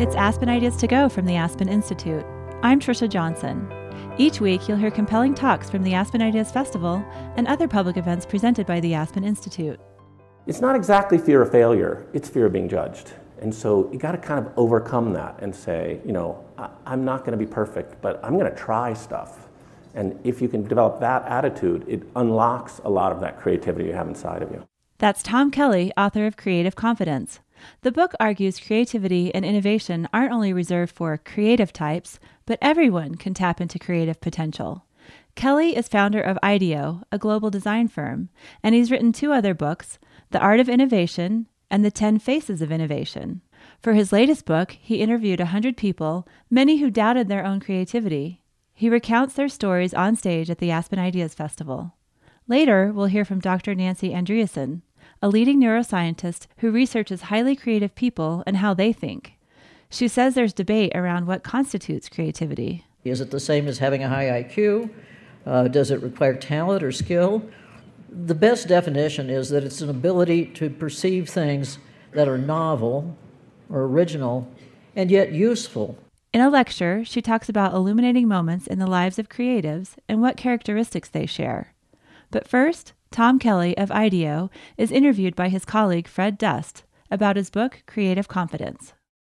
It's Aspen Ideas To Go from the Aspen Institute. I'm Tricia Johnson. Each week, you'll hear compelling talks from the Aspen Ideas Festival and other public events presented by the Aspen Institute. It's not exactly fear of failure, it's fear of being judged. And so you got to kind of overcome that and say, you know, I'm not going to be perfect, but I'm going to try stuff. And if you can develop that attitude, it unlocks a lot of that creativity you have inside of you. That's Tom Kelley, author of Creative Confidence. The book argues creativity and innovation aren't only reserved for creative types, but everyone can tap into creative potential. Kelley is founder of IDEO, a global design firm, and he's written two other books, The Art of Innovation and The 10 Faces of Innovation. For his latest book, he interviewed 100 people, many who doubted their own creativity. He recounts their stories on stage at the Aspen Ideas Festival. Later, we'll hear from Dr. Nancy Andreasen, a leading neuroscientist who researches highly creative people and how they think. She says there's debate around what constitutes creativity. Is it the same as having a high IQ? Does it require talent or skill? The best definition is that it's an ability to perceive things that are novel or original and yet useful. In a lecture, she talks about illuminating moments in the lives of creatives and what characteristics they share. But first, Tom Kelley of IDEO is interviewed by his colleague Fred Dust about his book, Creative Confidence.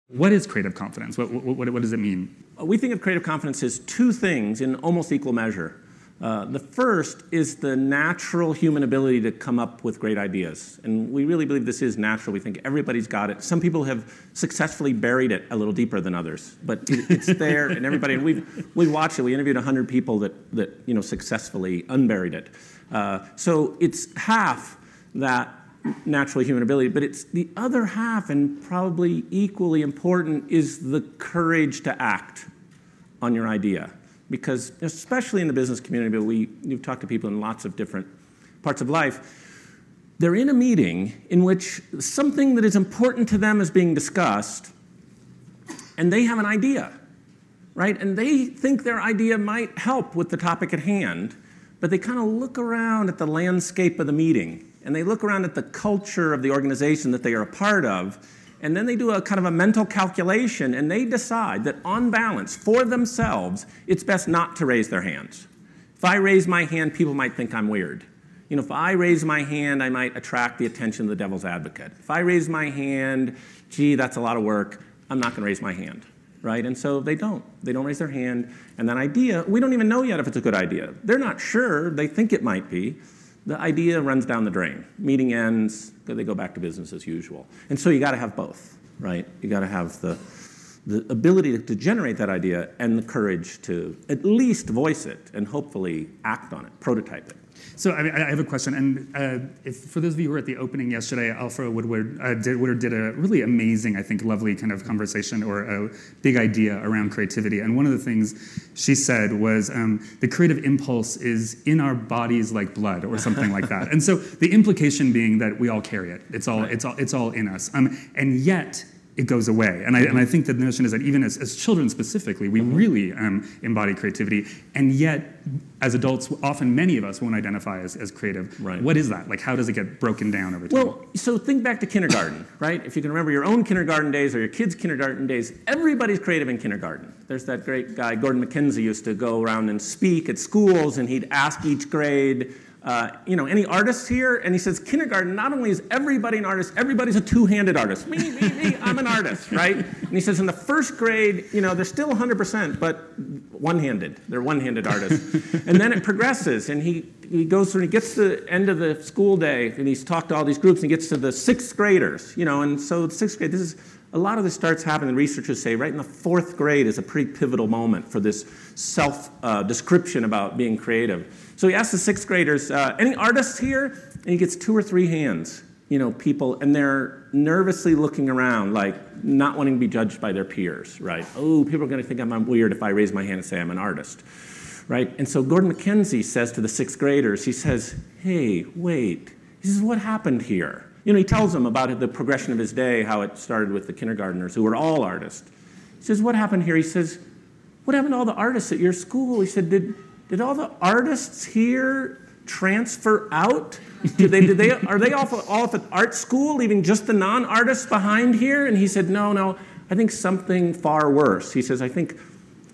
What is creative confidence? What does it mean? We think of creative confidence as two things in almost equal measure. The first is the natural human ability to come up with great ideas. And we really believe this is natural. We think everybody's got it. Some people have successfully buried it a little deeper than others. But it's there, and everybody, and we watched it. We interviewed 100 people that you know, successfully unburied it. So it's half that natural human ability. But it's the other half, and probably equally important, is the courage to act on your idea. Because especially in the business community, but you've talked to people in lots of different parts of life, they're in a meeting in which something that is important to them is being discussed, and they have an idea, right? And they think their idea might help with the topic at hand, but they kind of look around at the landscape of the meeting, and they look around at the culture of the organization that they are a part of, and then they do a kind of a mental calculation, and they decide that on balance, for themselves, it's best not to raise their hands. If I raise my hand, people might think I'm weird. You know, if I raise my hand, I might attract the attention of the devil's advocate. If I raise my hand, gee, that's a lot of work. I'm not going to raise my hand, right? And so they don't. They don't raise their hand. And that idea, we don't even know yet if it's a good idea. They're not sure. They think it might be. The idea runs down the drain. Meeting ends, they go back to business as usual. And so you got to have both, right? You got to have the ability to generate that idea and the courage to at least voice it and hopefully act on it, prototype it. So I have a question, and for those of you who were at the opening yesterday, Alfre Woodard did a really amazing, I think, lovely kind of conversation or a big idea around creativity. And one of the things she said was the creative impulse is in our bodies like blood, or something like that. And so the implication being that we all carry it; it's all in us, and yet it goes away. And I think the notion is that even as children specifically, we really embody creativity, and yet as adults, often many of us won't identify as creative. Right. What is that? Like, how does it get broken down over time? Well, so think back to kindergarten, right? If you can remember your own kindergarten days or your kids' kindergarten days, everybody's creative in kindergarten. There's that great guy, Gordon McKenzie, used to go around and speak at schools, and he'd ask each grade, you know, any artists here? And he says, kindergarten, not only is everybody an artist, everybody's a two-handed artist. Me, I'm an artist, right? And he says, in the first grade, you know, they're still 100%, but one-handed. They're one-handed artists. And then it progresses, and he goes through, and he gets to the end of the school day, and he's talked to all these groups, and he gets to the sixth graders, you know, and so the sixth grade, a lot of this starts happening, researchers say, right in the fourth grade is a pretty pivotal moment for this self-description about being creative. So he asks the sixth graders, any artists here? And he gets two or three hands, you know, people, and they're nervously looking around, like not wanting to be judged by their peers, right? Oh, people are going to think I'm weird if I raise my hand and say I'm an artist, right? And so Gordon McKenzie says to the sixth graders, he says, hey, wait, he says, what happened here? You know, he tells them about the progression of his day, how it started with the kindergartners who were all artists. He says, what happened here? He says, what happened to all the artists at your school? He said, did all the artists here transfer out? Are they all off at art school, leaving just the non-artists behind here? And he said, no, I think something far worse. He says, I think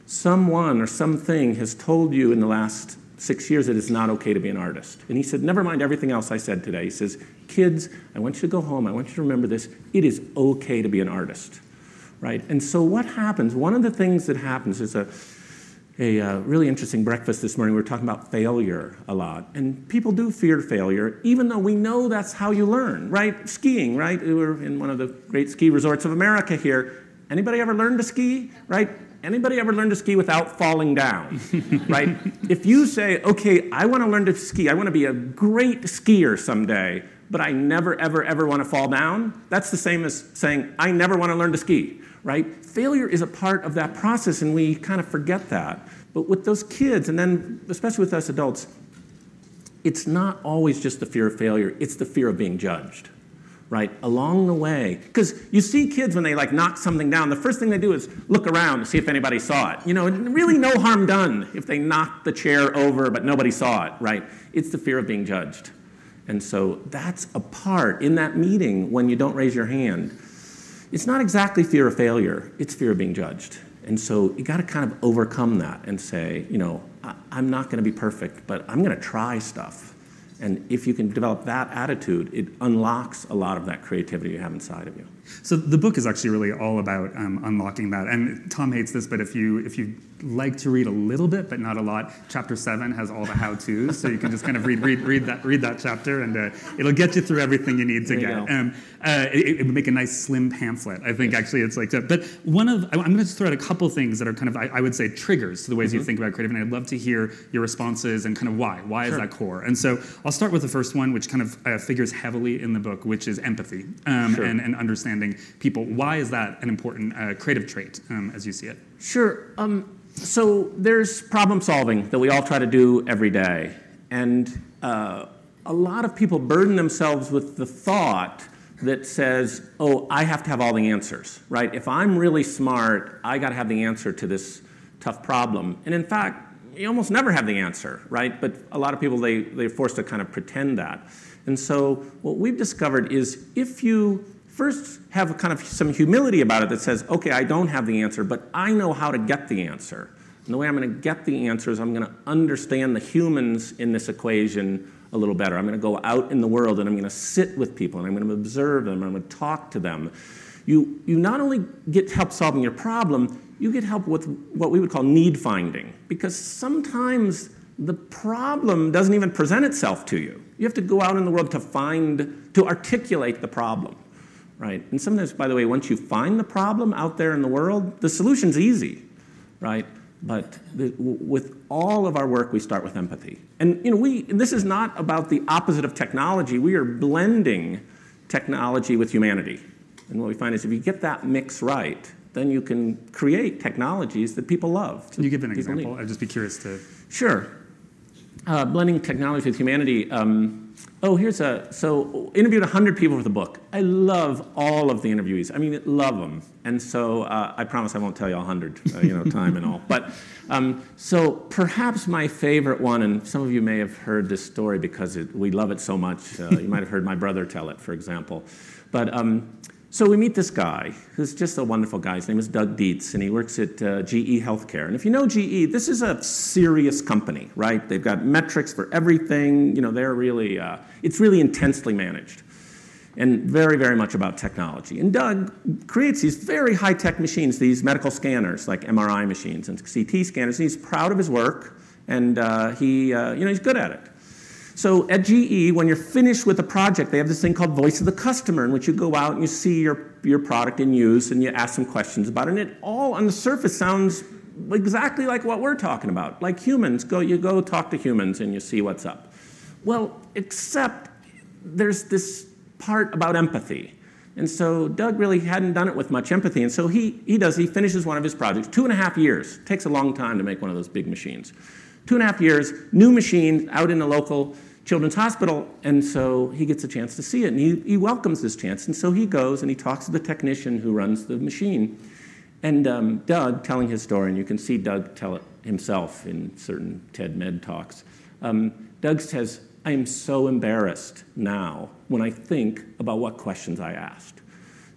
someone or something has told you in the last 6 years that it's not okay to be an artist. And he said, never mind everything else I said today. He says, kids, I want you to go home. I want you to remember this. It is okay to be an artist, right? And so what happens, one of the things that happens is a really interesting breakfast this morning. We were talking about failure a lot. And people do fear failure, even though we know that's how you learn, right? Skiing, right? We were in one of the great ski resorts of America here. Anybody ever learn to ski, right? Anybody ever learn to ski without falling down, right? If you say, okay, I want to learn to ski. I want to be a great skier someday, but I never, ever, ever want to fall down. That's the same as saying, I never want to learn to ski, right? Failure is a part of that process, and we kind of forget that. But with those kids, and then especially with us adults, it's not always just the fear of failure. It's the fear of being judged, right, along the way. Because you see kids when they like knock something down, the first thing they do is look around to see if anybody saw it. You know, really no harm done if they knocked the chair over but nobody saw it, right? It's the fear of being judged. And so that's a part in that meeting when you don't raise your hand. It's not exactly fear of failure, it's fear of being judged. And so you gotta kind of overcome that and say, you know, I'm not gonna be perfect, but I'm gonna try stuff. And if you can develop that attitude, it unlocks a lot of that creativity you have inside of you. So the book is actually really all about unlocking that. And Tom hates this, but if you like to read a little bit, but not a lot, chapter 7 has all the how-tos. So you can just kind of read that chapter, and it'll get you through everything you need to get. It would make a nice slim pamphlet. I think actually it's like that. But I'm going to throw out a couple things that are kind of, I would say, triggers to the ways you think about creativity. And I'd love to hear your responses and kind of why. Why is that core? And so I'll start with the first one, which kind of figures heavily in the book, which is empathy and understanding people. Why is that an important creative trait as you see it? Sure. So there's problem solving that we all try to do every day. And a lot of people burden themselves with the thought that says, oh, I have to have all the answers, right? If I'm really smart, I got to have the answer to this tough problem. And in fact, you almost never have the answer, right? But a lot of people, they're forced to kind of pretend that. And so what we've discovered is if you first have kind of some humility about it that says, okay, I don't have the answer, but I know how to get the answer. And the way I'm going to get the answer is I'm going to understand the humans in this equation a little better. I'm going to go out in the world and I'm going to sit with people and I'm going to observe them and I'm going to talk to them. You not only get help solving your problem, you get help with what we would call need finding. Because sometimes the problem doesn't even present itself to you. You have to go out in the world to articulate the problem. Right, and sometimes, by the way, once you find the problem out there in the world, the solution's easy, right? But with all of our work, we start with empathy. And you know, this is not about the opposite of technology. We are blending technology with humanity. And what we find is if you get that mix right, then you can create technologies that people love. Can you give an example? I'd just be curious to... Sure. Blending technology with humanity. So interviewed 100 people for the book. I love all of the interviewees. I mean, love them. And so I promise I won't tell you all 100, time and all. But so perhaps my favorite one, and some of you may have heard this story because we love it so much. You might have heard my brother tell it, for example. But so we meet this guy who's just a wonderful guy. His name is Doug Dietz, and he works at GE Healthcare. And if you know GE, this is a serious company, right? They've got metrics for everything. You know, they're really, it's really intensely managed and very, very much about technology. And Doug creates these very high-tech machines, these medical scanners like MRI machines and CT scanners. And he's proud of his work, and he's good at it. So at GE, when you're finished with a project, they have this thing called Voice of the Customer, in which you go out and you see your product in use and you ask some questions about it. And it all on the surface sounds exactly like what we're talking about. Like humans, you go talk to humans and you see what's up. Well, except there's this part about empathy. And so Doug really hadn't done it with much empathy. And so he finishes one of his projects. 2.5 years. Takes a long time to make one of those big machines. 2.5 years, new machine out in a local children's hospital, and so he gets a chance to see it, and he welcomes this chance. And so he goes and he talks to the technician who runs the machine, and Doug telling his story, and you can see Doug tell it himself in certain TED Med talks. Doug says, I am so embarrassed now when I think about what questions I asked.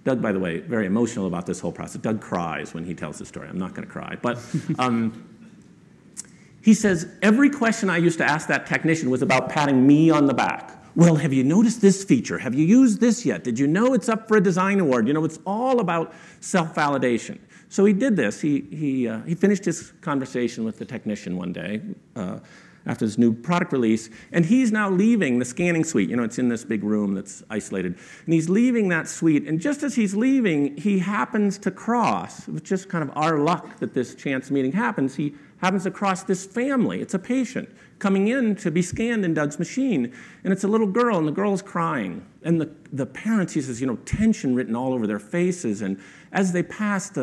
Doug, by the way, very emotional about this whole process. Doug cries when he tells the story. I'm not going to cry. But he says, every question I used to ask that technician was about patting me on the back. Well, have you noticed this feature? Have you used this yet? Did you know it's up for a design award? You know, it's all about self-validation. So he did this. He finished his conversation with the technician one day after this new product release, and he's now leaving the scanning suite. You know, it's in this big room that's isolated. And he's leaving that suite, and just as he's leaving, he happens to cross, it's just kind of our luck that this chance meeting happens, he happens to cross this family. It's a patient coming in to be scanned in Doug's machine, and it's a little girl, and the girl's crying. And the parents, he says, you know, tension written all over their faces, and as they pass,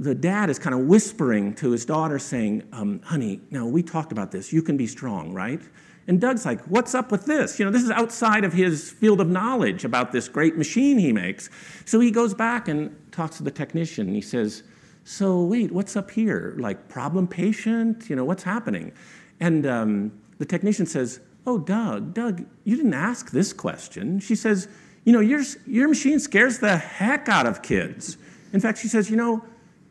the dad is kind of whispering to his daughter, saying, honey, now we talked about this. You can be strong, right? And Doug's like, what's up with this? You know, this is outside of his field of knowledge about this great machine he makes. So he goes back and talks to the technician, and he says, so wait, what's up here? Like, problem patient? You know, what's happening? And the technician says, oh, Doug, you didn't ask this question. She says, you know, your machine scares the heck out of kids. In fact, she says, you know,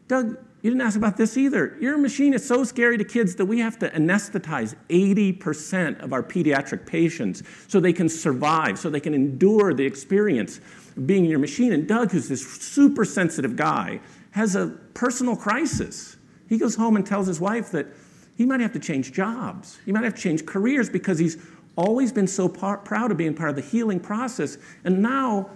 Doug, you didn't ask about this either. Your machine is so scary to kids that we have to anesthetize 80% of our pediatric patients so they can survive, so they can endure the experience of being in your machine. And Doug, who's this super sensitive guy, has a personal crisis. He goes home and tells his wife that he might have to change jobs. He might have to change careers because he's always been so proud of being part of the healing process. And now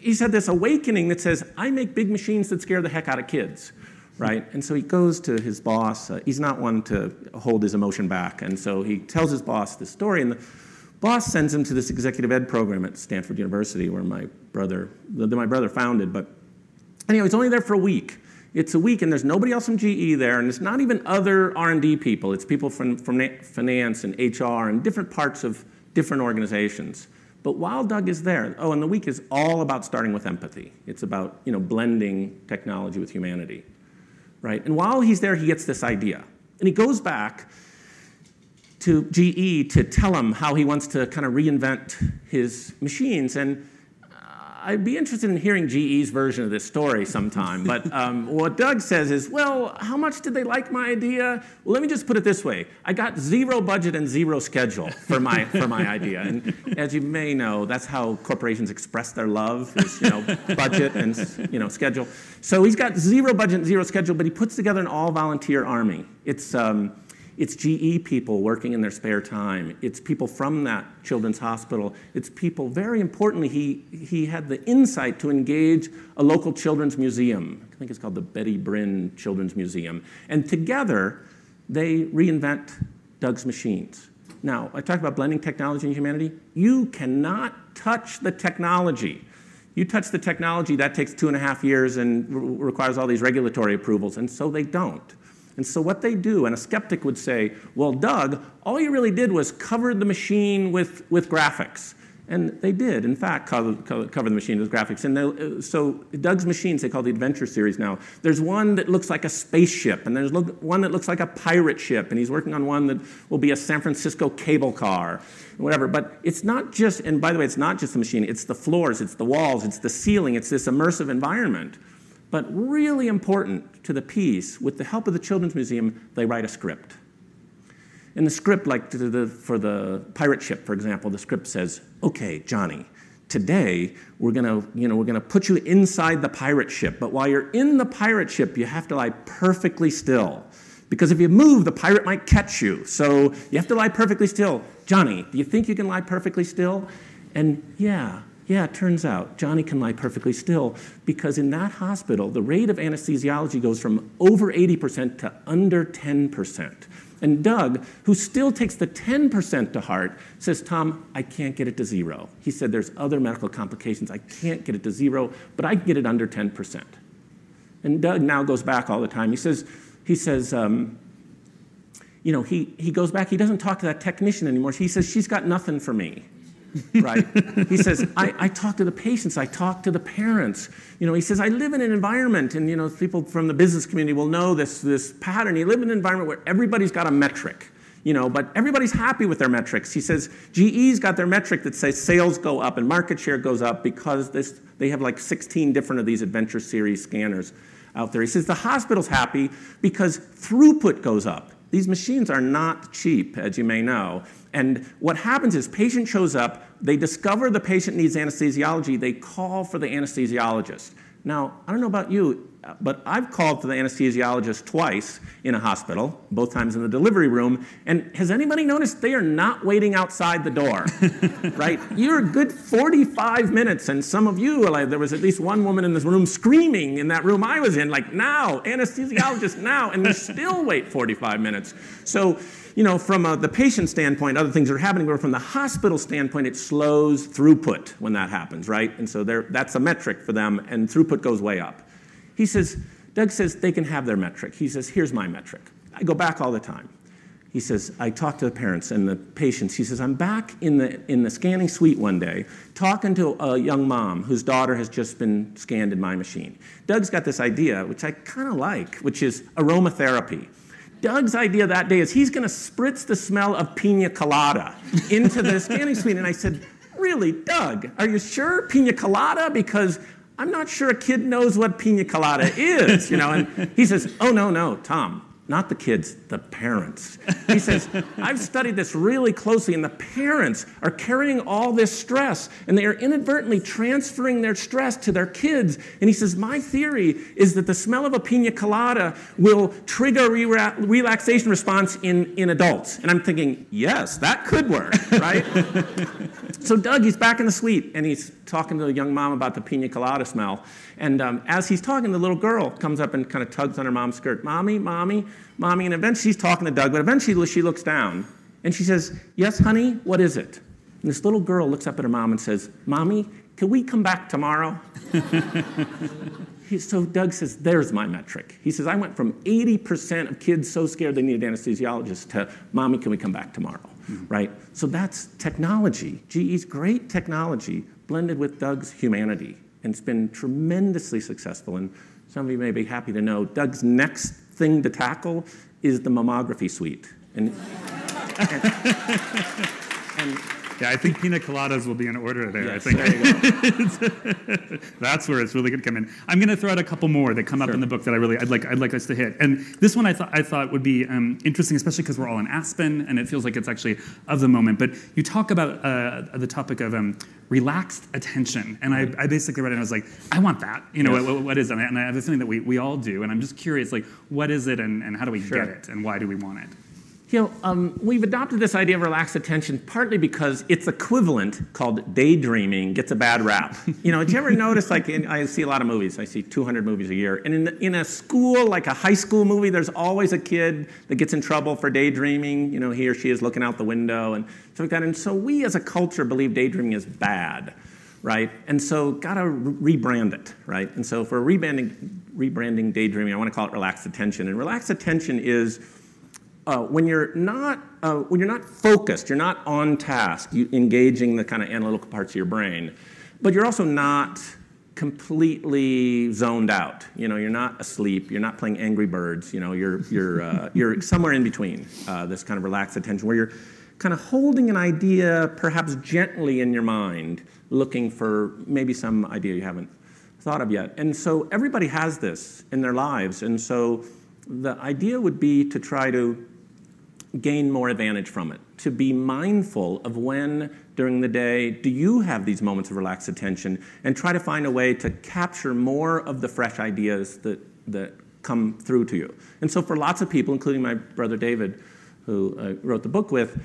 he's had this awakening that says, I make big machines that scare the heck out of kids, right? And so he goes to his boss. He's not one to hold his emotion back. And so he tells his boss this story. And the boss sends him to this executive ed program at Stanford University where my brother founded. But anyway, he's only there for a week. It's a week, and there's nobody else from GE there. And it's not even other R&D people. It's people from finance and HR and different parts of different organizations. But while Doug is there, oh, and the week is all about starting with empathy. It's about, you know, blending technology with humanity, right? And while he's there, he gets this idea. And he goes back to GE to tell him how he wants to kind of reinvent his machines. And I'd be interested in hearing GE's version of this story sometime. But what Doug says is, well, how much did they like my idea? Well, let me just put it this way. I got zero budget and zero schedule for my idea. And as you may know, that's how corporations express their love, is, you know, budget and, you know, schedule. So he's got zero budget and zero schedule, but he puts together an all-volunteer army. It's GE people working in their spare time. It's people from that children's hospital. It's people, very importantly, he had the insight to engage a local children's museum. I think it's called the Betty Brinn Children's Museum. And together, they reinvent Doug's machines. Now, I talked about blending technology and humanity. You cannot touch the technology. You touch the technology, that takes 2.5 years and requires all these regulatory approvals, and so they don't. And so what they do, and a skeptic would say, well, Doug, all you really did was cover the machine with graphics. And they did, in fact, cover the machine with graphics. And so Doug's machines, they call the Adventure Series now. There's one that looks like a spaceship, and there's one that looks like a pirate ship, and he's working on one that will be a San Francisco cable car, whatever. But it's not just, and by the way, it's not just the machine. It's the floors, it's the walls, it's the ceiling, it's this immersive environment. But really important to the piece, with the help of the Children's Museum, they write a script. And the script, like for the pirate ship, for example, the script says, okay, Johnny, today we're gonna put you inside the pirate ship. But while you're in the pirate ship, you have to lie perfectly still. Because if you move, the pirate might catch you. So you have to lie perfectly still. Johnny, do you think you can lie perfectly still? And yeah, it turns out Johnny can lie perfectly still because in that hospital, the rate of anesthesiology goes from over 80% to under 10%. And Doug, who still takes the 10% to heart, says, Tom, I can't get it to zero. He said, there's other medical complications. I can't get it to zero, but I can get it under 10%. And Doug now goes back all the time. He goes back. He doesn't talk to that technician anymore. He says, she's got nothing for me. Right? He says, I talk to the patients. I talk to the parents. You know, he says, I live in an environment, and, you know, people from the business community will know this pattern. You live in an environment where everybody's got a metric. you know, but everybody's happy with their metrics. He says, GE's got their metric that says sales go up and market share goes up because this, they have like 16 different of these Adventure Series scanners out there. He says the hospital's happy because throughput goes up. These machines are not cheap, as you may know. And what happens is patient shows up, they discover the patient needs anesthesiology, they call for the anesthesiologist. Now, I don't know about you, but I've called for the anesthesiologist twice in a hospital, both times in the delivery room, and has anybody noticed they are not waiting outside the door, right? You're a good 45 minutes, and some of you, like, there was at least one woman in this room screaming in that room I was in, like, now, anesthesiologist, now, and they still wait 45 minutes. So, you know, from the patient standpoint, other things are happening, but from the hospital standpoint, it slows throughput when that happens, right? And so that's a metric for them, and throughput goes way up. He says, Doug says, they can have their metric. He says, here's my metric. I go back all the time. He says, I talk to the parents and the patients. He says, I'm back in the scanning suite one day talking to a young mom whose daughter has just been scanned in my machine. Doug's got this idea, which I kind of like, which is aromatherapy. Doug's idea that day is he's going to spritz the smell of pina colada into the scanning suite. And I said, really, Doug, are you sure pina colada? Because I'm not sure a kid knows what pina colada is, you know, and he says, oh, no, no, Tom, not the kids, the parents. He says, I've studied this really closely, and the parents are carrying all this stress, and they are inadvertently transferring their stress to their kids. And he says, my theory is that the smell of a pina colada will trigger a relaxation response in adults. And I'm thinking, yes, that could work, right? So Doug, he's back in the suite, and he's talking to the young mom about the pina colada smell. And as he's talking, the little girl comes up and kind of tugs on her mom's skirt. Mommy, mommy, mommy. And eventually, she's talking to Doug, but eventually she looks down. And she says, yes, honey, what is it? And this little girl looks up at her mom and says, Mommy, can we come back tomorrow? So Doug says, there's my metric. He says, I went from 80% of kids so scared they needed anesthesiologists to, Mommy, can we come back tomorrow? Right? So that's technology. GE's great technology blended with Doug's humanity. And it's been tremendously successful. And some of you may be happy to know Doug's next thing to tackle is the mammography suite. And yeah, I think pina coladas will be in order there, yes, I think. There you go. That's where it's really going to come in. I'm going to throw out a couple more that come up in the book that I'd like us to hit. And this one I thought would be interesting, especially because we're all in Aspen, and it feels like it's actually of the moment. But you talk about the topic of relaxed attention. And I basically read it and I was like, I want that. You know, what is it? And I have a feeling that we all do. And I'm just curious, like, what is it and how do we get it? And why do we want it? You know, we've adopted this idea of relaxed attention partly because its equivalent, called daydreaming, gets a bad rap. You know, did you ever notice, like, I see a lot of movies. I see 200 movies a year. And in a school, like a high school movie, there's always a kid that gets in trouble for daydreaming. You know, he or she is looking out the window and stuff like that. And so we as a culture believe daydreaming is bad, right? And so got to rebrand it, right? And so for rebranding daydreaming, I want to call it relaxed attention. And relaxed attention is... when you're not focused, you're not on task, engaging the kind of analytical parts of your brain, but you're also not completely zoned out. You know, you're not asleep. You're not playing Angry Birds. You know, you're somewhere in between this kind of relaxed attention, where you're kind of holding an idea, perhaps gently in your mind, looking for maybe some idea you haven't thought of yet. And so everybody has this in their lives, and so the idea would be to try to gain more advantage from it, to be mindful of when during the day do you have these moments of relaxed attention, and try to find a way to capture more of the fresh ideas that come through to you. And so for lots of people, including my brother David, who I wrote the book with,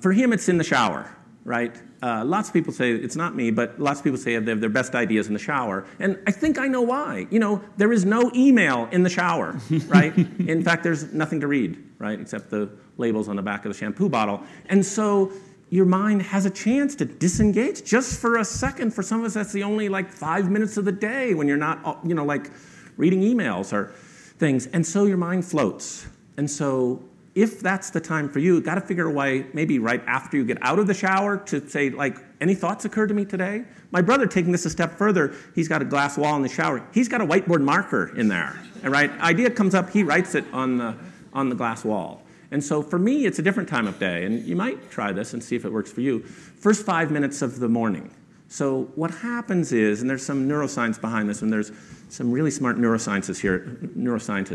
for him it's in the shower, right? Lots of people say, it's not me, but lots of people say they have their best ideas in the shower. And I think I know why. You know, there is no email in the shower, right? In fact, there's nothing to read, right, except the labels on the back of the shampoo bottle. And so your mind has a chance to disengage just for a second. For some of us, that's the only, like, 5 minutes of the day when you're not, you know, like, reading emails or things. And so your mind floats. And so if that's the time for you, you've got to figure a way, maybe right after you get out of the shower, to say, like, any thoughts occur to me today? My brother, taking this a step further, he's got a glass wall in the shower. He's got a whiteboard marker in there, right? Idea comes up, he writes it on the glass wall. And so for me, it's a different time of day. And you might try this and see if it works for you. First 5 minutes of the morning. So what happens is, and there's some neuroscience behind this, and there's some really smart neuroscientists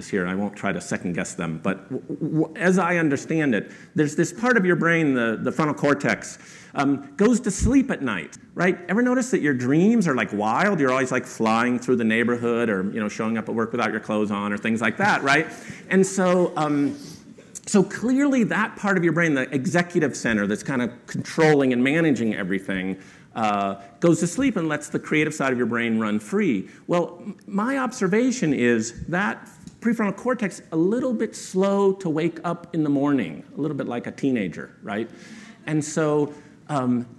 here, and I won't try to second guess them, but as I understand it, there's this part of your brain, the frontal cortex, goes to sleep at night, right? Ever notice that your dreams are like wild? You're always like flying through the neighborhood, or showing up at work without your clothes on, or things like that, right? And so, so clearly that part of your brain, the executive center that's kind of controlling and managing everything, goes to sleep and lets the creative side of your brain run free. Well, my observation is that prefrontal cortex a little bit slow to wake up in the morning, a little bit like a teenager, right? And so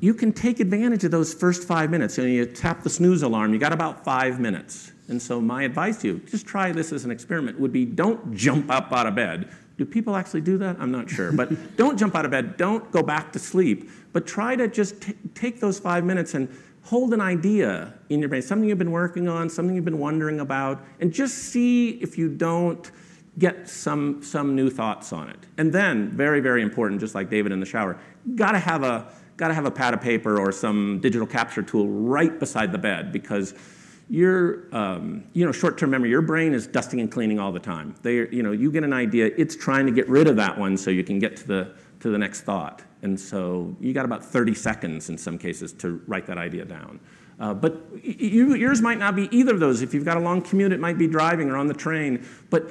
you can take advantage of those first 5 minutes. You tap the snooze alarm, you got about 5 minutes. And so my advice to you, just try this as an experiment, would be don't jump up out of bed. Do people actually do that? I'm not sure. But don't jump out of bed. Don't go back to sleep. But try to just take those 5 minutes and hold an idea in your brain, something you've been working on, something you've been wondering about, and just see if you don't get some new thoughts on it. And then, very, very important, just like David in the shower, gotta have a pad of paper or some digital capture tool right beside the bed, because your short-term memory, your brain is dusting and cleaning all the time. You get an idea, it's trying to get rid of that one so you can get to the next thought. And so you got about 30 seconds in some cases to write that idea down. But yours might not be either of those. If you've got a long commute, it might be driving or on the train. But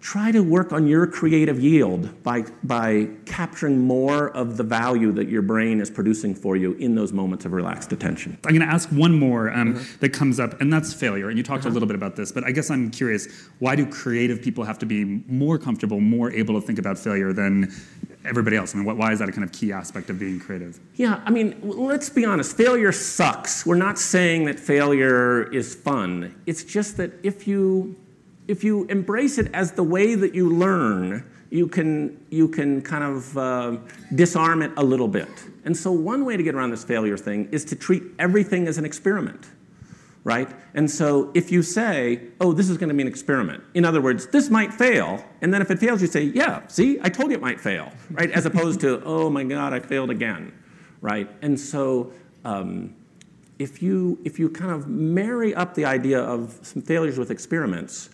try to work on your creative yield by capturing more of the value that your brain is producing for you in those moments of relaxed attention. I'm going to ask one more that comes up, and that's failure. And you talked a little bit about this, but I guess I'm curious, why do creative people have to be more comfortable, more able to think about failure than everybody else? I mean, why is that a kind of key aspect of being creative? Yeah, I mean, let's be honest. Failure sucks. We're not saying that failure is fun. It's just that if you embrace it as the way that you learn, you can kind of disarm it a little bit. And so one way to get around this failure thing is to treat everything as an experiment, right? And so if you say, oh, this is going to be an experiment. In other words, this might fail. And then if it fails, you say, yeah, see, I told you it might fail, right? As opposed to, oh, my God, I failed again, right? And so if you kind of marry up the idea of some failures with experiments,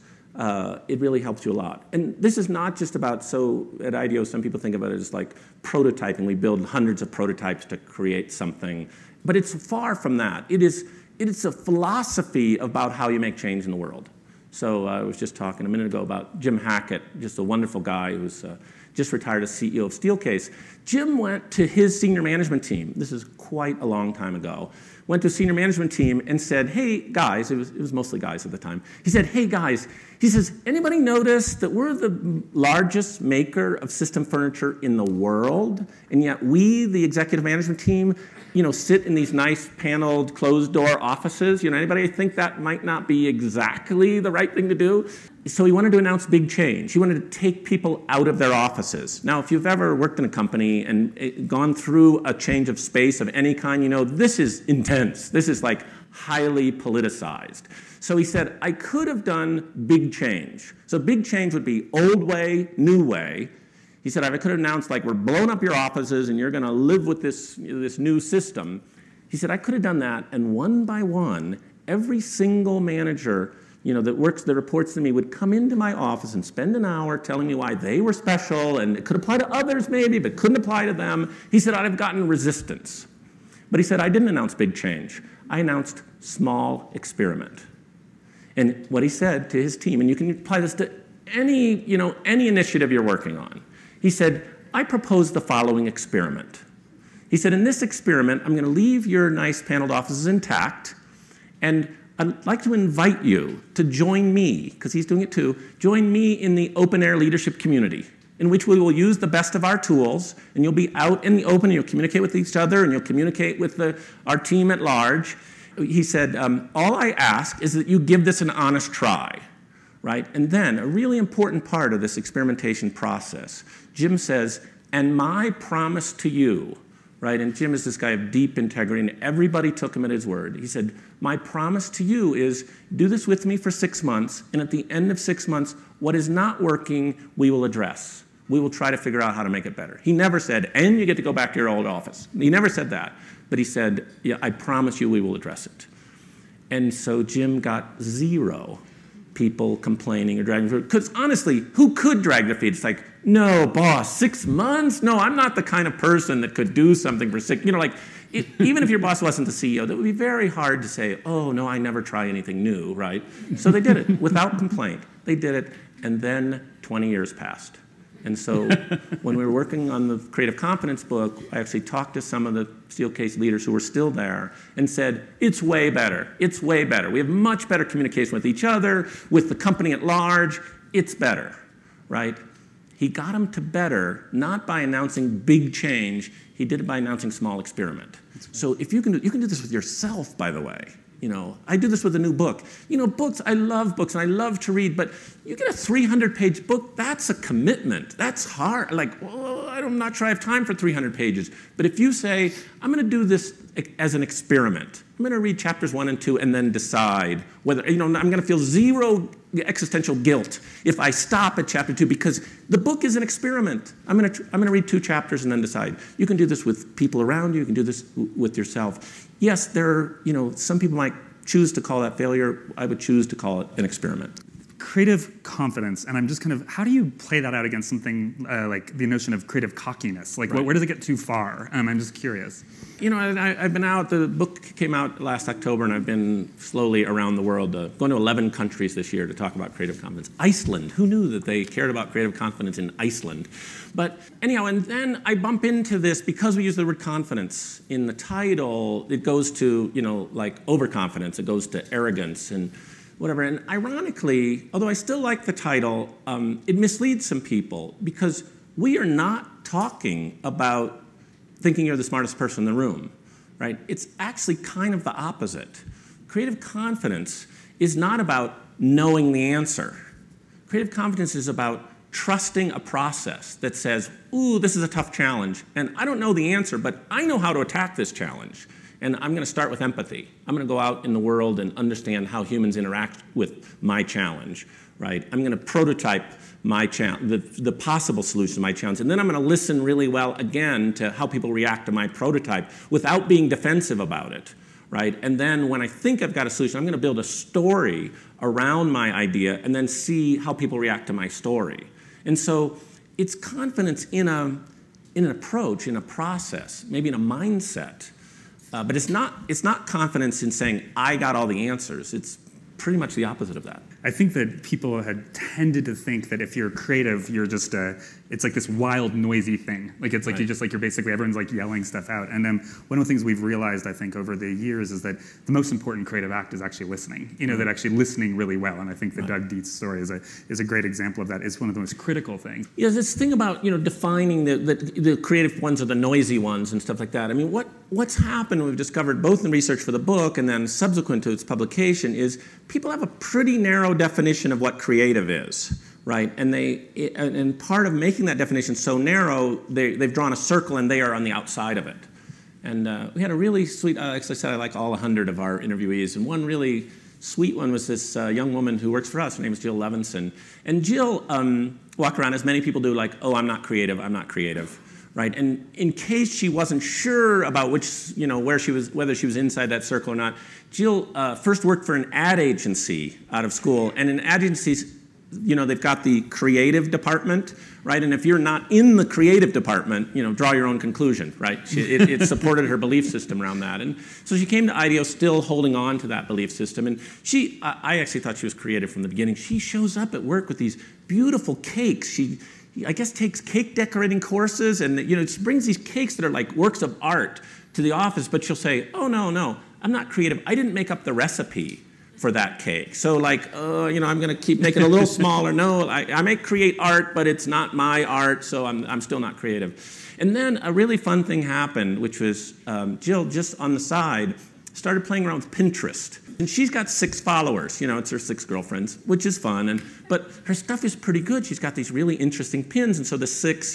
it really helps you a lot. And this is not just about, so at IDEO, some people think about it as like prototyping. We build hundreds of prototypes to create something. But it's far from that. It is a philosophy about how you make change in the world. So I was just talking a minute ago about Jim Hackett, just a wonderful guy who's just retired as CEO of Steelcase. Jim went to his senior management team. This is quite a long time ago. Went to a senior management team and said, hey, guys, it was mostly guys at the time. He said, hey, guys, he says, anybody notice that we're the largest maker of system furniture in the world? And yet we, the executive management team, sit in these nice paneled closed-door offices. Anybody think that might not be exactly the right thing to do? So he wanted to announce big change. He wanted to take people out of their offices. Now, if you've ever worked in a company and gone through a change of space of any kind, this is intense. This is like highly politicized. So he said, I could have done big change. So big change would be old way, new way. He said, I could have announced, like, we're blowing up your offices and you're going to live with this new system. He said, I could have done that. And one by one, every single manager that reports to me would come into my office and spend an hour telling me why they were special, and it could apply to others maybe, but couldn't apply to them. He said, I'd have gotten resistance. But he said, I didn't announce big change. I announced small experiment. And what he said to his team, and you can apply this to any initiative you're working on, he said, I propose the following experiment. He said, in this experiment, I'm going to leave your nice paneled offices intact, and I'd like to invite you to join me, because he's doing it too, join me in the open-air leadership community, in which we will use the best of our tools, and you'll be out in the open, and you'll communicate with each other, and you'll communicate with our team at large. He said, all I ask is that you give this an honest try, right? And then a really important part of this experimentation process, Jim says, and my promise to you, right? And Jim is this guy of deep integrity, and everybody took him at his word. He said, my promise to you is do this with me for 6 months, and at the end of 6 months, what is not working, we will address. We will try to figure out how to make it better. He never said, and you get to go back to your old office. He never said that. But he said, yeah, I promise you we will address it. And so Jim got zero people complaining or dragging their feet. Because honestly, who could drag their feet? It's like, no, boss, 6 months? No, I'm not the kind of person that could do something for 6 months. You know, like, even if your boss wasn't the CEO, that would be very hard to say, oh, no, I never try anything new, right? So they did it without complaint. They did it. And then 20 years passed. And so when we were working on the Creative Confidence book, I actually talked to some of the Steelcase leaders who were still there and said, it's way better. It's way better. We have much better communication with each other, with the company at large. It's better, right? He got them to better, not by announcing big change. He did it by announcing small experiment. So if you can do this with yourself, by the way. You know, I do this with a new book. You know, books, I love books, and I love to read, but you get a 300-page book, that's a commitment. That's hard. Like, oh, I'm not sure I have time for 300 pages. But if you say, I'm going to do this as an experiment. I'm going to read chapters 1 and 2 and then decide whether, you know, I'm going to feel zero existential guilt if I stop at chapter 2 because the book is an experiment. I'm going to read 2 chapters and then decide. You can do this with people around you. You can do this with yourself. Yes, there are, you know, some people might choose to call that failure. I would choose to call it an experiment. Creative confidence, and I'm just kind of, how do you play that out against something like the notion of creative cockiness? Like, right. Where does it get too far? I'm just curious. You know, I've been out, the book came out last October, and I've been slowly around the world, going to 11 countries this year to talk about creative confidence. Iceland, who knew that they cared about creative confidence in Iceland? But anyhow, and then I bump into this, because we use the word confidence in the title, it goes to, you know, like overconfidence, it goes to arrogance, and whatever. And ironically, although I still like the title, it misleads some people because we are not talking about thinking you're the smartest person in the room, right? It's actually kind of the opposite. Creative confidence is not about knowing the answer. Creative confidence is about trusting a process that says, ooh, this is a tough challenge, and I don't know the answer, but I know how to attack this challenge. And I'm going to start with empathy. I'm going to go out in the world and understand how humans interact with my challenge, right? I'm going to prototype my the possible solution to my challenge. And then I'm going to listen really well, again, to how people react to my prototype without being defensive about it, right? And then when I think I've got a solution, I'm going to build a story around my idea and then see how people react to my story. And so it's confidence in an approach, in a process, maybe in a mindset. But it's not confidence in saying, I got all the answers. It's pretty much the opposite of that. I think that people had tended to think that if you're creative, you're just it's like this wild, noisy thing. Like it's like right. You just like you're basically everyone's like yelling stuff out. And one of the things we've realized, I think, over the years is that the most important creative act is actually listening. You know, that actually listening really well. And I think that Doug Dietz story is a great example of that. It's one of the most critical things. Yeah, this thing about defining the creative ones are the noisy ones and stuff like that. I mean, what's happened? We've discovered both in research for the book and then subsequent to its publication is people have a pretty narrow definition of what creative is, right? And and part of making that definition so narrow, they've drawn a circle and they are on the outside of it. And we had a really sweet, actually I said I like all 100 of our interviewees, and one really sweet one was this young woman who works for us. Her name is Jill Levinson. And Jill walked around, as many people do, like, oh, I'm not creative. Right? And in case she wasn't sure about which, whether she was inside that circle or not, Jill first worked for an ad agency out of school. And in ad agencies, they've got the creative department, right? And if you're not in the creative department, draw your own conclusion, right? It supported her belief system around that. And so she came to IDEO still holding on to that belief system. And I actually thought she was creative from the beginning. She shows up at work with these beautiful cakes. She, I guess, takes cake decorating courses, and she brings these cakes that are like works of art to the office, but she'll say, oh, no, I'm not creative. I didn't make up the recipe for that cake. So like, I'm going to keep making it a little smaller. No, I may create art, but it's not my art, so I'm still not creative. And then a really fun thing happened, which was Jill, just on the side, started playing around with Pinterest. And she's got 6 followers. It's her 6 girlfriends, which is fun. But her stuff is pretty good. She's got these really interesting pins. And so the 6,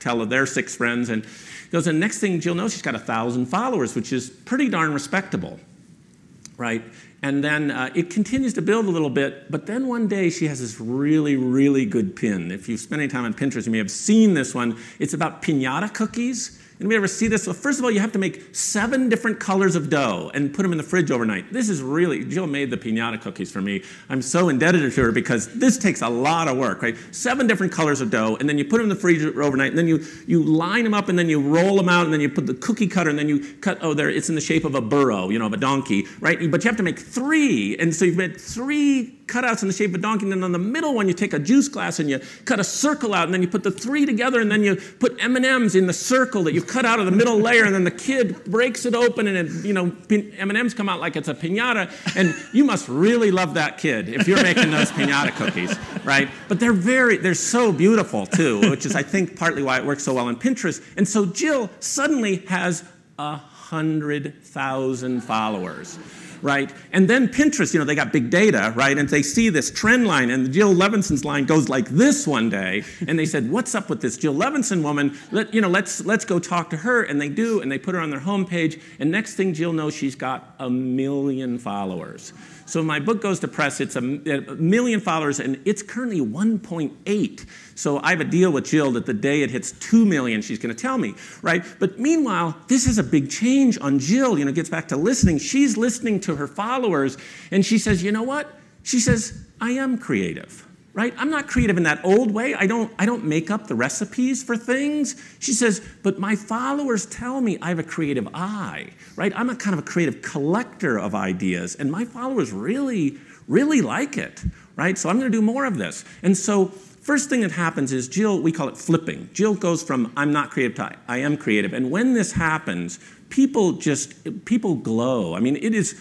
tell their 6 friends. And goes, and next thing Jill knows, she's got 1,000 followers, which is pretty darn respectable. right? And then it continues to build a little bit, but then one day she has this really, really good pin. If you've spent any time on Pinterest, you may have seen this one. It's about piñata cookies. Anybody ever see this? Well, first of all, you have to make 7 different colors of dough and put them in the fridge overnight. This is really, Jill made the piñata cookies for me. I'm so indebted to her because this takes a lot of work, right? 7 different colors of dough, and then you put them in the fridge overnight, and then you line them up, and then you roll them out, and then you put the cookie cutter, and then you cut, oh, there, it's in the shape of a burro, you know, of a donkey, right? But you have to make 3, and so you've made 3 cutouts in the shape of a donkey, and then on the middle one you take a juice glass and you cut a circle out, and then you put the 3 together, and then you put M&Ms in the circle that you've cut out of the middle layer, and then the kid breaks it open, and it, you know, M&Ms come out like it's a piñata, and you must really love that kid if you're making those piñata cookies, right? But they're so beautiful too, which is I think partly why it works so well on Pinterest. And so Jill suddenly has 100,000 followers. Right? And then Pinterest, you know, they got big data, right? And they see this trend line, and Jill Levinson's line goes like this one day, and they said, "What's up with this Jill Levinson woman? Let's go talk to her." And they do, and they put her on their homepage. And next thing Jill knows, she's got 1 million followers. So my book goes to press. It's 1 million followers, and it's currently 1.8. So I have a deal with Jill that the day it hits 2 million, she's going to tell me, right? But meanwhile, this is a big change on Jill. You know, it gets back to listening. She's listening to her followers, and she says, "You know what?" She says, "I am creative." Right? I'm not creative in that old way. I don't make up the recipes for things. She says, but my followers tell me I have a creative eye. Right? I'm a kind of a creative collector of ideas, and my followers really, really like it. Right? So I'm going to do more of this. And so first thing that happens is Jill, we call it flipping. Jill goes from I'm not creative to I am creative. And when this happens, people glow. I mean, it is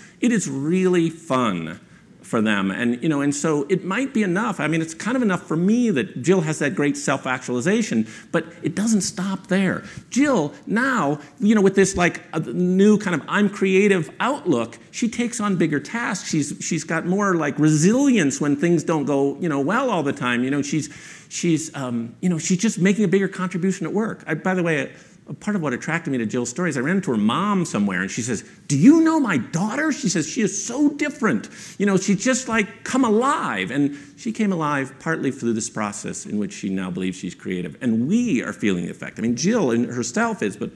really fun for them. And, you know, and so it might be enough. I mean, it's kind of enough for me that Jill has that great self-actualization, but it doesn't stop there. Jill now, you know, with this like new kind of I'm creative outlook, she takes on bigger tasks. She's got more like resilience when things don't go, you know, well all the time. You know, she's just making a bigger contribution at work. By the way, part of what attracted me to Jill's story is I ran into her mom somewhere, and she says, "Do you know my daughter?" She says, "She is so different. You know, she's just like come alive." And she came alive partly through this process in which she now believes she's creative. And we are feeling the effect. I mean, Jill herself is, but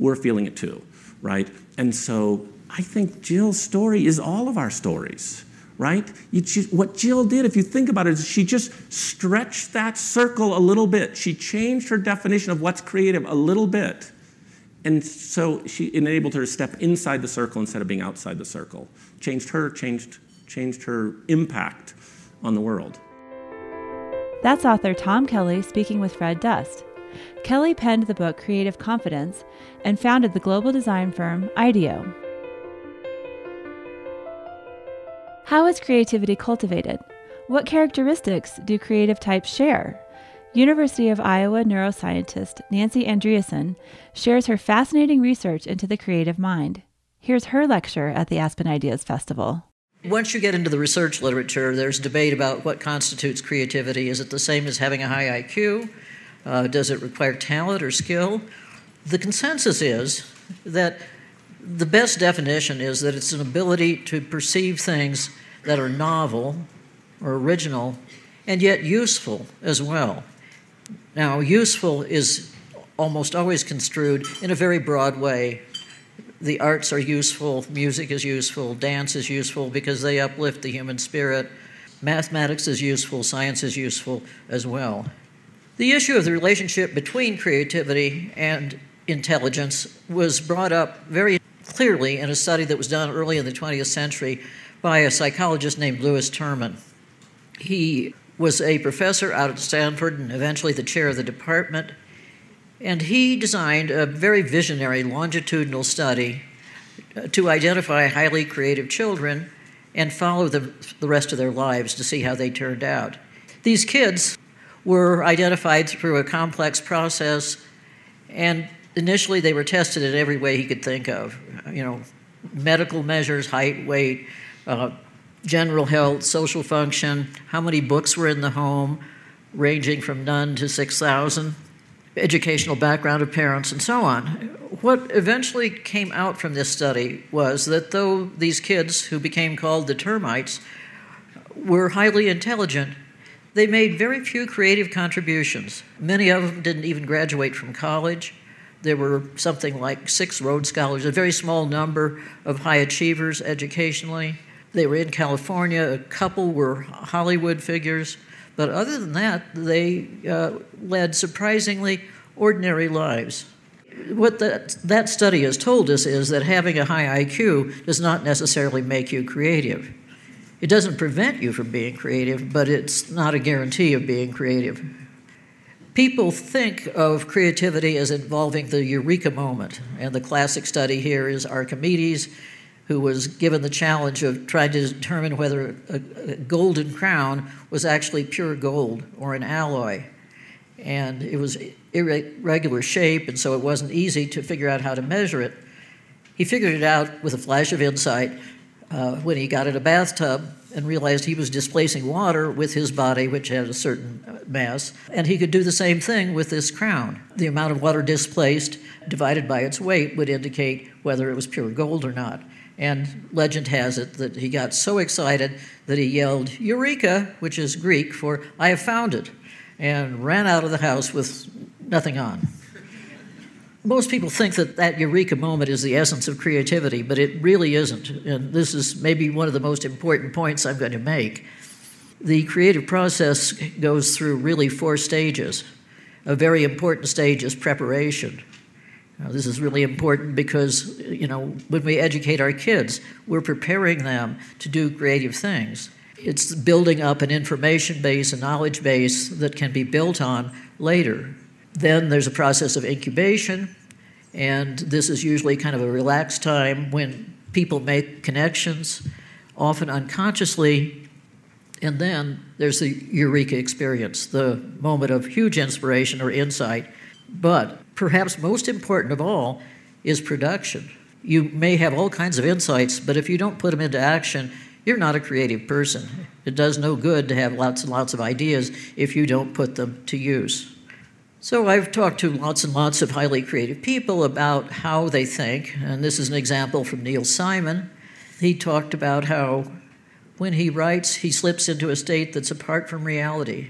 we're feeling it too, right? And so I think Jill's story is all of our stories, right? What Jill did, if you think about it, is she just stretched that circle a little bit. She changed her definition of what's creative a little bit. And so she enabled her to step inside the circle instead of being outside the circle. Changed her impact on the world. That's author Tom Kelley speaking with Fred Dust. Kelley penned the book Creative Confidence and founded the global design firm IDEO. How is creativity cultivated? What characteristics do creative types share? University of Iowa neuroscientist Nancy Andreasen shares her fascinating research into the creative mind. Here's her lecture at the Aspen Ideas Festival. Once you get into the research literature, there's debate about what constitutes creativity. Is it the same as having a high IQ? Does it require talent or skill? The consensus is that the best definition is that it's an ability to perceive things that are novel or original and yet useful as well. Now, useful is almost always construed in a very broad way. The arts are useful, music is useful, dance is useful because they uplift the human spirit. Mathematics is useful, science is useful as well. The issue of the relationship between creativity and intelligence was brought up very clearly in a study that was done early in the 20th century by a psychologist named Lewis Terman. He was a professor out at Stanford and eventually the chair of the department, and he designed a very visionary longitudinal study to identify highly creative children and follow them the rest of their lives to see how they turned out. These kids were identified through a complex process, and initially, they were tested in every way he could think of, you know, medical measures, height, weight, general health, social function, how many books were in the home, ranging from none to 6,000, educational background of parents, and so on. what eventually came out from this study was that though these kids, who became called the termites, were highly intelligent, they made very few creative contributions. Many of them didn't even graduate from college. There were something like 6 Rhodes Scholars, a very small number of high achievers educationally. They were in California. A couple were Hollywood figures. But other than that, they led surprisingly ordinary lives. What that study has told us is that having a high IQ does not necessarily make you creative. It doesn't prevent you from being creative, but it's not a guarantee of being creative. People think of creativity as involving the Eureka moment, and the classic study here is Archimedes, who was given the challenge of trying to determine whether a golden crown was actually pure gold or an alloy. And it was irregular shape, and so it wasn't easy to figure out how to measure it. He figured it out with a flash of insight when he got in a bathtub and realized he was displacing water with his body, which had a certain mass, and he could do the same thing with this crown. The amount of water displaced divided by its weight would indicate whether it was pure gold or not. And legend has it that he got so excited that he yelled, "Eureka," which is Greek for "I have found it," and ran out of the house with nothing on. Most people think that that Eureka moment is the essence of creativity, but it really isn't. And this is maybe one of the most important points I'm going to make. The creative process goes through really 4 stages. A very important stage is preparation. Now, this is really important because, when we educate our kids, we're preparing them to do creative things. It's building up an information base, a knowledge base that can be built on later. Then there's a process of incubation, and this is usually kind of a relaxed time when people make connections, often unconsciously. And then there's the Eureka experience, the moment of huge inspiration or insight. But perhaps most important of all is production. You may have all kinds of insights, but if you don't put them into action, you're not a creative person. It does no good to have lots and lots of ideas if you don't put them to use. So I've talked to lots and lots of highly creative people about how they think, and this is an example from Neil Simon. He talked about how when he writes, he slips into a state that's apart from reality.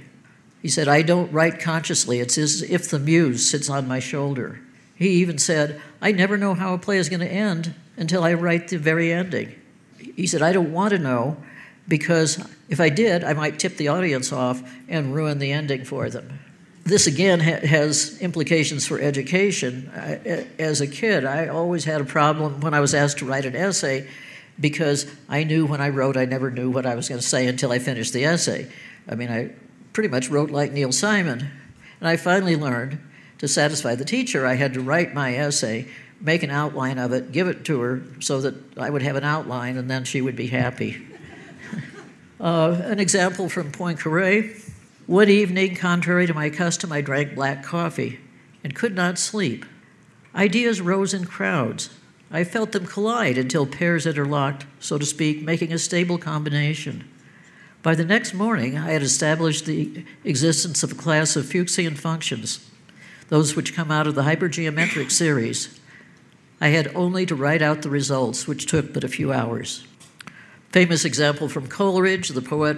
He said, "I don't write consciously. It's as if the muse sits on my shoulder." He even said, "I never know how a play is going to end until I write the very ending." He said, "I don't want to know, because if I did, I might tip the audience off and ruin the ending for them." This, again, has implications for education. As a kid, I always had a problem when I was asked to write an essay, because I knew when I wrote, I never knew what I was going to say until I finished the essay. I mean, I pretty much wrote like Neil Simon. And I finally learned, to satisfy the teacher, I had to write my essay, make an outline of it, give it to her so that I would have an outline, and then she would be happy. An example from Poincaré. "One evening, contrary to my custom, I drank black coffee and could not sleep. Ideas rose in crowds. I felt them collide until pairs interlocked, so to speak, making a stable combination. By the next morning, I had established the existence of a class of Fuchsian functions, those which come out of the hypergeometric series. I had only to write out the results, which took but a few hours." Famous example from Coleridge, the poet,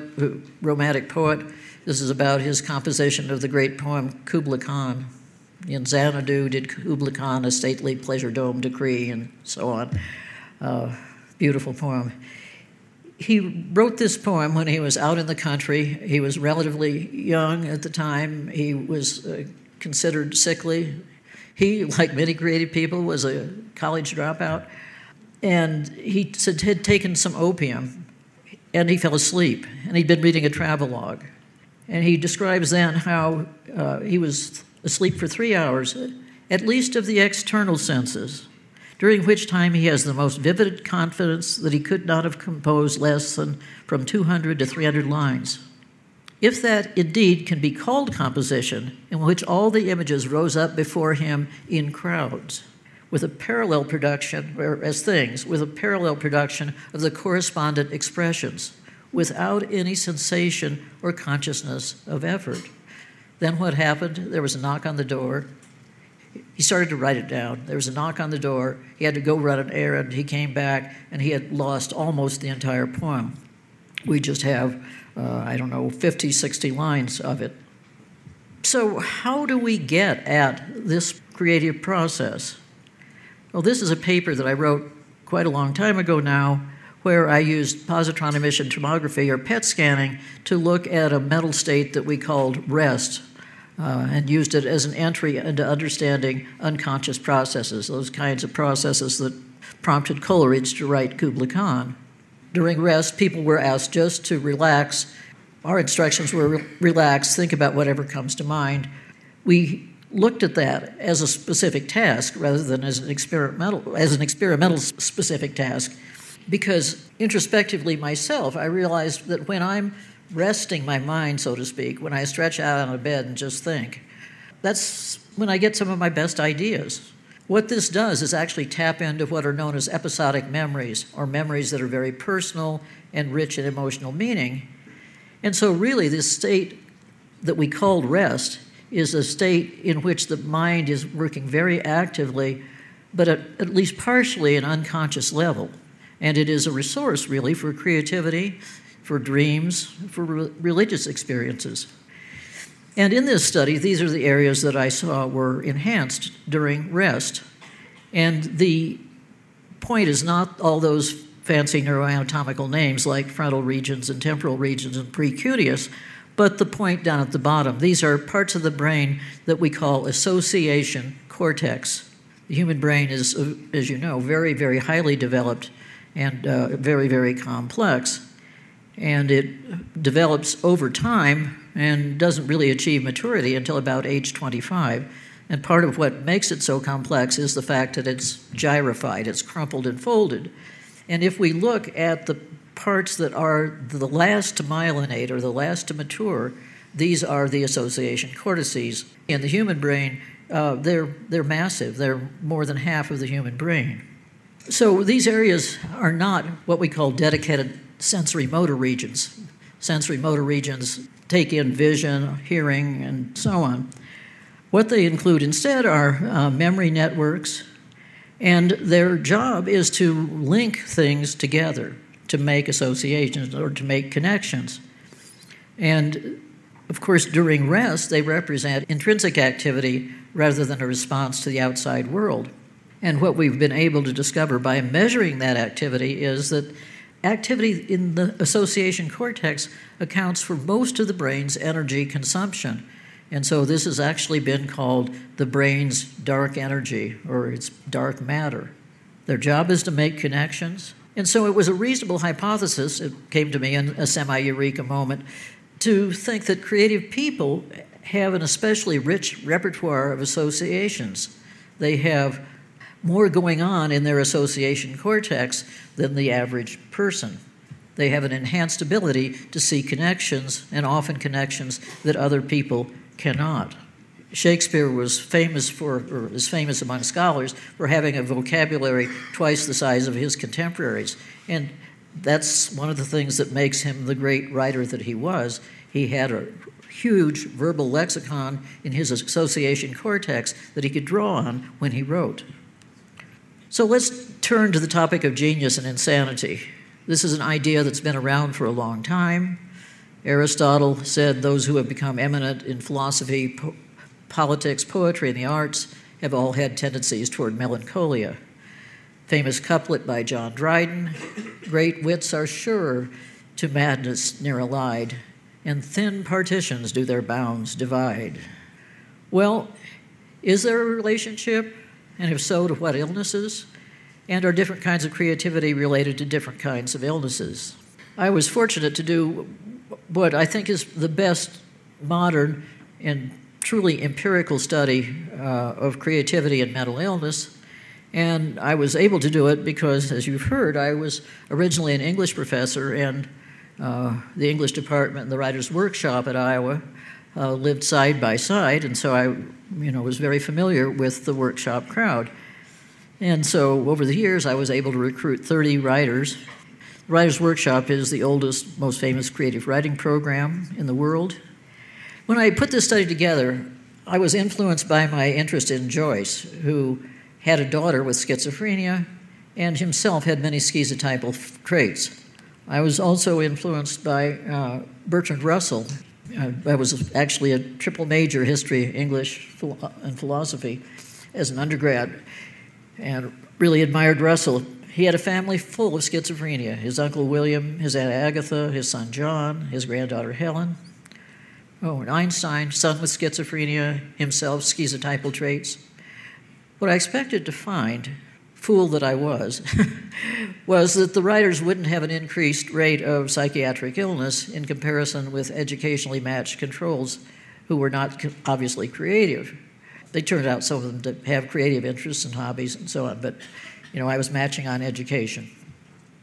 romantic poet. This is about his composition of the great poem Kubla Khan. "In Xanadu did Kubla Khan a stately pleasure dome decree," and so on. Beautiful poem. He wrote this poem when he was out in the country. He was relatively young at the time. He was considered sickly. He, like many creative people, was a college dropout. And he had taken some opium, and he fell asleep. And he'd been reading a travelogue. And he describes then how he was asleep for 3 hours, at least of the external senses, during which time he has the most vivid confidence that he could not have composed less than from 200 to 300 lines. If that indeed can be called composition, in which all the images rose up before him in crowds, with a parallel production, or as things, with a parallel production of the correspondent expressions, without any sensation or consciousness of effort. Then what happened? There was a knock on the door. He started to write it down. There was a knock on the door. He had to go run an errand. He came back, and he had lost almost the entire poem. We just have, I don't know, 50, 60 lines of it. So how do we get at this creative process? Well, this is a paper that I wrote quite a long time ago now, where I used positron emission tomography, or PET scanning, to look at a mental state that we called rest, and used it as an entry into understanding unconscious processes, those kinds of processes that prompted Coleridge to write Kubla Khan. During rest, people were asked just to relax. Our instructions were relax, think about whatever comes to mind. We looked at that as a specific task rather than as an experimental specific task, because introspectively myself, I realized that when I'm resting my mind, so to speak, when I stretch out on a bed and just think, that's when I get some of my best ideas. What this does is actually tap into what are known as episodic memories, or memories that are very personal and rich in emotional meaning. And so really this state that we called rest is a state in which the mind is working very actively, but at least partially an unconscious level. And it is a resource, really, for creativity, for dreams, for religious experiences. And in this study, these are the areas that I saw were enhanced during rest. And the point is not all those fancy neuroanatomical names like frontal regions and temporal regions and precuteus, but the point down at the bottom. These are parts of the brain that we call association cortex. The human brain is, as you know, very, very highly developed and very, very complex. And it develops over time and doesn't really achieve maturity until about age 25. And part of what makes it so complex is the fact that it's gyrified, it's crumpled and folded. And if we look at the parts that are the last to myelinate or the last to mature, these are the association cortices. In the human brain, they're massive. They're more than half of the human brain. So these areas are not what we call dedicated sensory motor regions. Sensory motor regions take in vision, hearing, and so on. What they include instead are memory networks, and their job is to link things together, to make associations or to make connections. And of course, during rest, they represent intrinsic activity rather than a response to the outside world. And what we've been able to discover by measuring that activity is that activity in the association cortex accounts for most of the brain's energy consumption. And so this has actually been called the brain's dark energy, or its dark matter. Their job is to make connections. And so it was a reasonable hypothesis, it came to me in a semi-eureka moment, to think that creative people have an especially rich repertoire of associations. They have more going on in their association cortex than the average person. They have an enhanced ability to see connections, and often connections that other people cannot. Shakespeare was famous for, or is famous among scholars, for having a vocabulary twice the size of his contemporaries. And that's one of the things that makes him the great writer that he was. He had a huge verbal lexicon in his association cortex that he could draw on when he wrote. So let's turn to the topic of genius and insanity. This is an idea that's been around for a long time. Aristotle said those who have become eminent in philosophy, politics, poetry, and the arts have all had tendencies toward melancholia. Famous couplet by John Dryden, great wits are sure to madness near allied, and thin partitions do their bounds divide. Well, is there a relationship? And if so, to what illnesses? And are different kinds of creativity related to different kinds of illnesses? I was fortunate to do what I think is the best modern and truly empirical study of creativity and mental illness. And I was able to do it because, as you've heard, I was originally an English professor, and the English department and the writer's workshop at Iowa lived side by side, and so I was very familiar with the workshop crowd. And so over the years, I was able to recruit 30 writers. The Writers' Workshop is the oldest, most famous creative writing program in the world. When I put this study together, I was influenced by my interest in Joyce, who had a daughter with schizophrenia and himself had many schizotypal traits. I was also influenced by Bertrand Russell. I was actually a triple major, history, English, and philosophy, as an undergrad, and really admired Russell. He had a family full of schizophrenia: his uncle William, his aunt Agatha, his son John, his granddaughter Helen. Oh, and Einstein, son with schizophrenia, himself schizotypal traits. What I expected to find, fool that I was, was that the writers wouldn't have an increased rate of psychiatric illness in comparison with educationally matched controls who were not obviously creative. They turned out some of them to have creative interests and hobbies and so on, but you know, I was matching on education.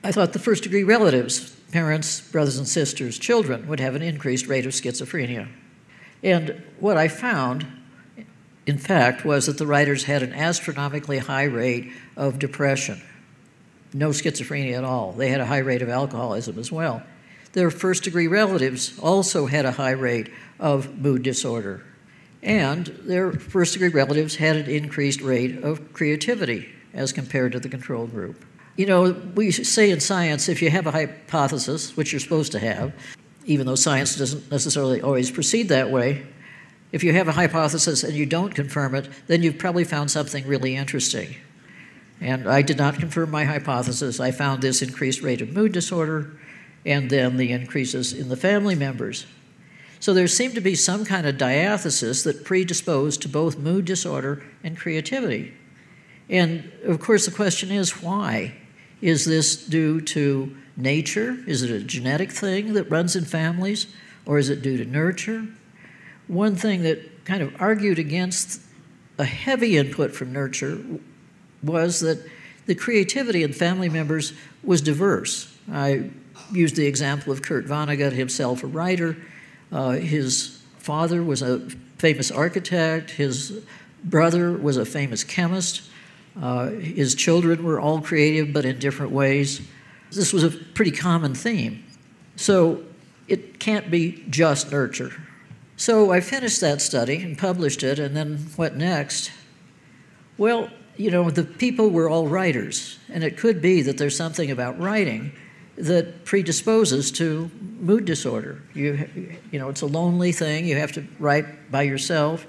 I thought the first degree relatives, parents, brothers and sisters, children, would have an increased rate of schizophrenia. And what I found, in fact, was that the writers had an astronomically high rate of depression. No schizophrenia at all. They had a high rate of alcoholism as well. Their first degree relatives also had a high rate of mood disorder. And their first degree relatives had an increased rate of creativity as compared to the control group. You know, we say in science, if you have a hypothesis, which you're supposed to have, even though science doesn't necessarily always proceed that way, if you have a hypothesis and you don't confirm it, then you've probably found something really interesting. And I did not confirm my hypothesis. I found this increased rate of mood disorder and then the increases in the family members. So there seemed to be some kind of diathesis that predisposed to both mood disorder and creativity. And of course the question is, why? Is this due to nature? Is it a genetic thing that runs in families? Or is it due to nurture? One thing that kind of argued against a heavy input from nurture was that the creativity in family members was diverse. I used the example of Kurt Vonnegut, himself a writer. His father was a famous architect. His brother was a famous chemist. His children were all creative, but in different ways. This was a pretty common theme. So it can't be just nurture. So I finished that study and published it, and then what next? Well, you know, the people were all writers, and it could be that there's something about writing that predisposes to mood disorder. You know, it's a lonely thing. You have to write by yourself.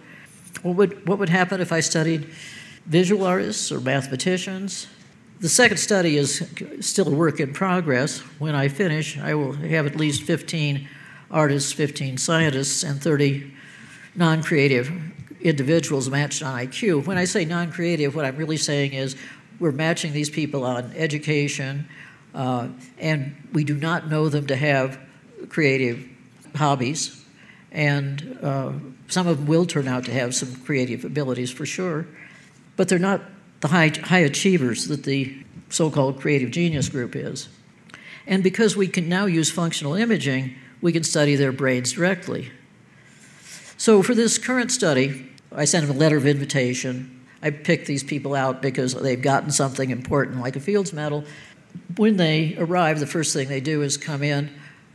What would happen if I studied visual artists or mathematicians? The second study is still a work in progress. When I finish, I will have at least 15 artists, 15 scientists, and 30 non-creative individuals matched on IQ. When I say non-creative, what I'm really saying is we're matching these people on education, and we do not know them to have creative hobbies. And some of them will turn out to have some creative abilities for sure. But they're not the high achievers that the so-called creative genius group is. And because we can now use functional imaging, we can study their brains directly. So for this current study, I sent them a letter of invitation. I picked these people out because they've gotten something important, like a Fields Medal. When they arrive, the first thing they do is come in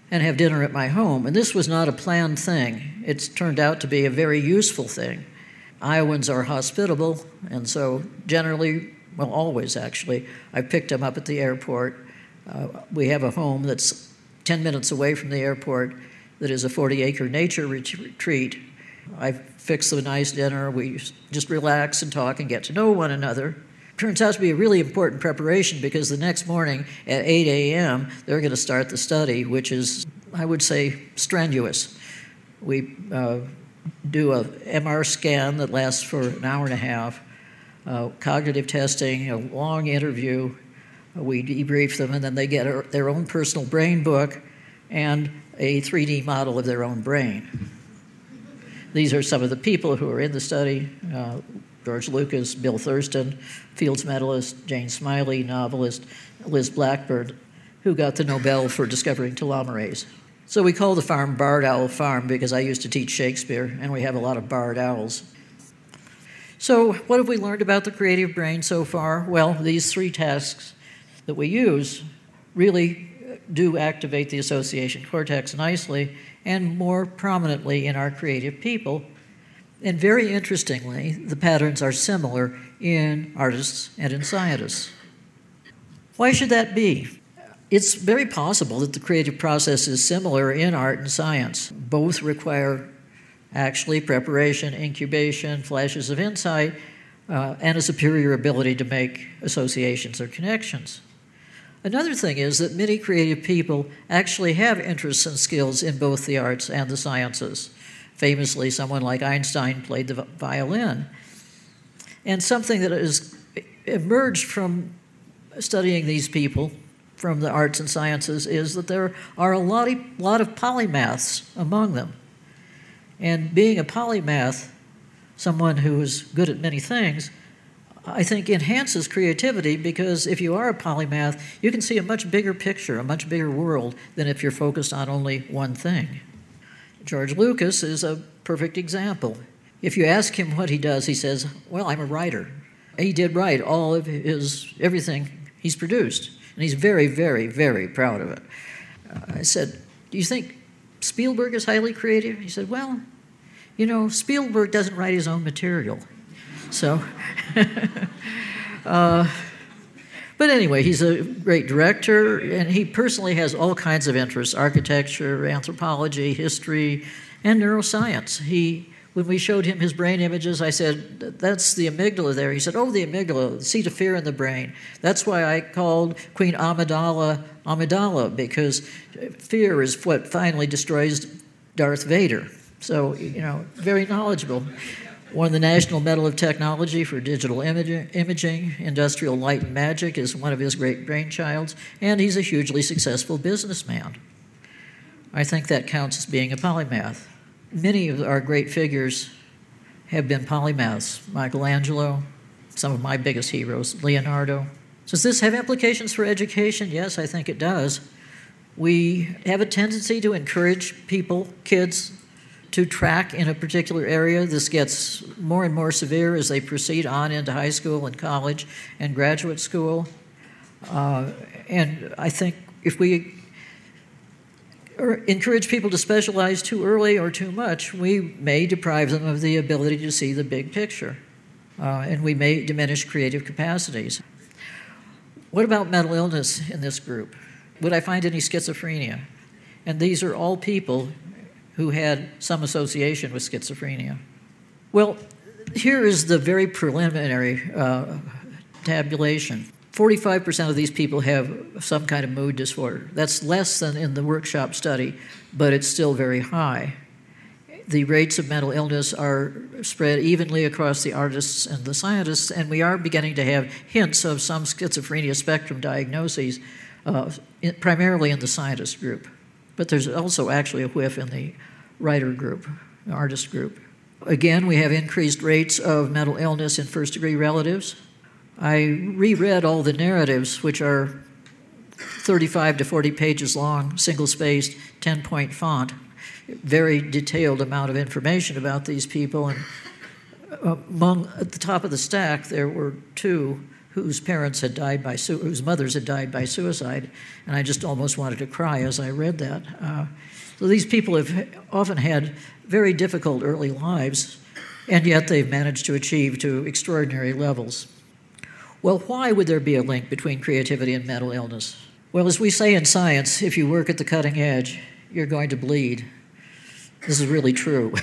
and have dinner at my home. And this was not a planned thing. It's turned out to be a very useful thing. Iowans are hospitable, and so generally, well, always actually, I picked them up at the airport. We have a home that's 10 minutes away from the airport that is a 40-acre nature retreat. I fix a nice dinner. We just relax and talk and get to know one another. Turns out to be a really important preparation because the next morning at 8 a.m., they're going to start the study, which is, I would say, strenuous. We do a MR scan that lasts for an hour and a half, cognitive testing, a long interview. We debrief them, and then they get their own personal brain book and a 3D model of their own brain. These are some of the people who are in the study: George Lucas, Bill Thurston, Fields medalist, Jane Smiley, novelist, Liz Blackbird, who got the Nobel for discovering telomerase. So we call the farm Barred Owl Farm because I used to teach Shakespeare, and we have a lot of barred owls. So what have we learned about the creative brain so far? Well, these three tasks that we use really do activate the association cortex nicely and more prominently in our creative people And very interestingly, the patterns are similar in artists and in scientists. Why should that be? It's very possible that the creative process is similar in art and science. Both require actually preparation, incubation, flashes of insight, and a superior ability to make associations or connections. Another thing is that many creative people actually have interests and skills in both the arts and the sciences. Famously, someone like Einstein played the violin. And something that has emerged from studying these people from the arts and sciences is that there are a lot of polymaths among them. And being a polymath, someone who is good at many things, I think enhances creativity, because if you are a polymath, you can see a much bigger picture, a much bigger world, than if you're focused on only one thing. George Lucas is a perfect example. If you ask him what he does, he says, well, I'm a writer. He did write all of everything he's produced, and he's very, very, very proud of it. I said, do you think Spielberg is highly creative? He said, well, you know, Spielberg doesn't write his own material. So, but anyway, he's a great director, and he personally has all kinds of interests: architecture, anthropology, history, and neuroscience. When we showed him his brain images, I said, that's the amygdala there. He said, oh, the amygdala, the seat of fear in the brain. That's why I called Queen amygdala, because fear is what finally destroys Darth Vader. So, you know, very knowledgeable. Won the National Medal of Technology for digital imaging. Industrial Light and Magic is one of his great brainchilds, and he's a hugely successful businessman. I think that counts as being a polymath. Many of our great figures have been polymaths. Michelangelo, some of my biggest heroes, Leonardo. Does this have implications for education? Yes, I think it does. We have a tendency to encourage people, kids, to track in a particular area. This gets more and more severe as they proceed on into high school and college and graduate school. And I think if we encourage people to specialize too early or too much, we may deprive them of the ability to see the big picture, and we may diminish creative capacities. What about mental illness in this group? Would I find any schizophrenia? And these are all people who had some association with schizophrenia. Well, here is the very preliminary tabulation. 45% of these people have some kind of mood disorder. That's less than in the workshop study, but it's still very high. The rates of mental illness are spread evenly across the artists and the scientists, and we are beginning to have hints of some schizophrenia spectrum diagnoses, primarily in the scientist group. But there's also actually a whiff in the writer group, the artist group. Again, we have increased rates of mental illness in first-degree relatives. I reread all the narratives, which are 35 to 40 pages long, single-spaced, 10-point font, very detailed amount of information about these people. And at the top of the stack, there were two whose parents had died by whose mothers had died by suicide, and I just almost wanted to cry as I read that. So these people have often had very difficult early lives, and yet they've managed to achieve to extraordinary levels. Well, why would there be a link between creativity and mental illness? Well, as we say in science, if you work at the cutting edge, you're going to bleed. This is really true.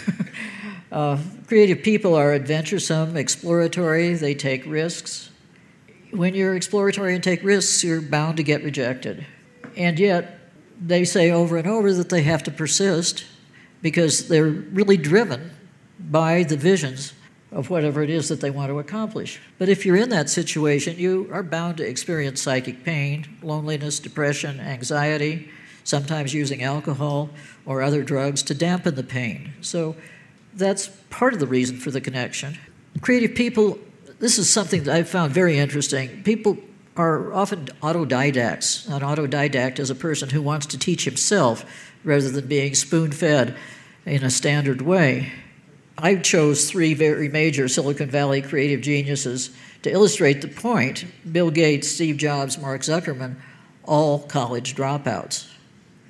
Creative people are adventuresome, exploratory, they take risks. When you're exploratory and take risks, you're bound to get rejected. And yet, they say over and over that they have to persist because they're really driven by the visions of whatever it is that they want to accomplish. But if you're in that situation, you are bound to experience psychic pain, loneliness, depression, anxiety, sometimes using alcohol or other drugs to dampen the pain. So that's part of the reason for the connection. Creative people, this is something that I've found very interesting. People are often autodidacts. An autodidact is a person who wants to teach himself rather than being spoon-fed in a standard way. I chose three very major Silicon Valley creative geniuses to illustrate the point: Bill Gates, Steve Jobs, Mark Zuckerberg, all college dropouts.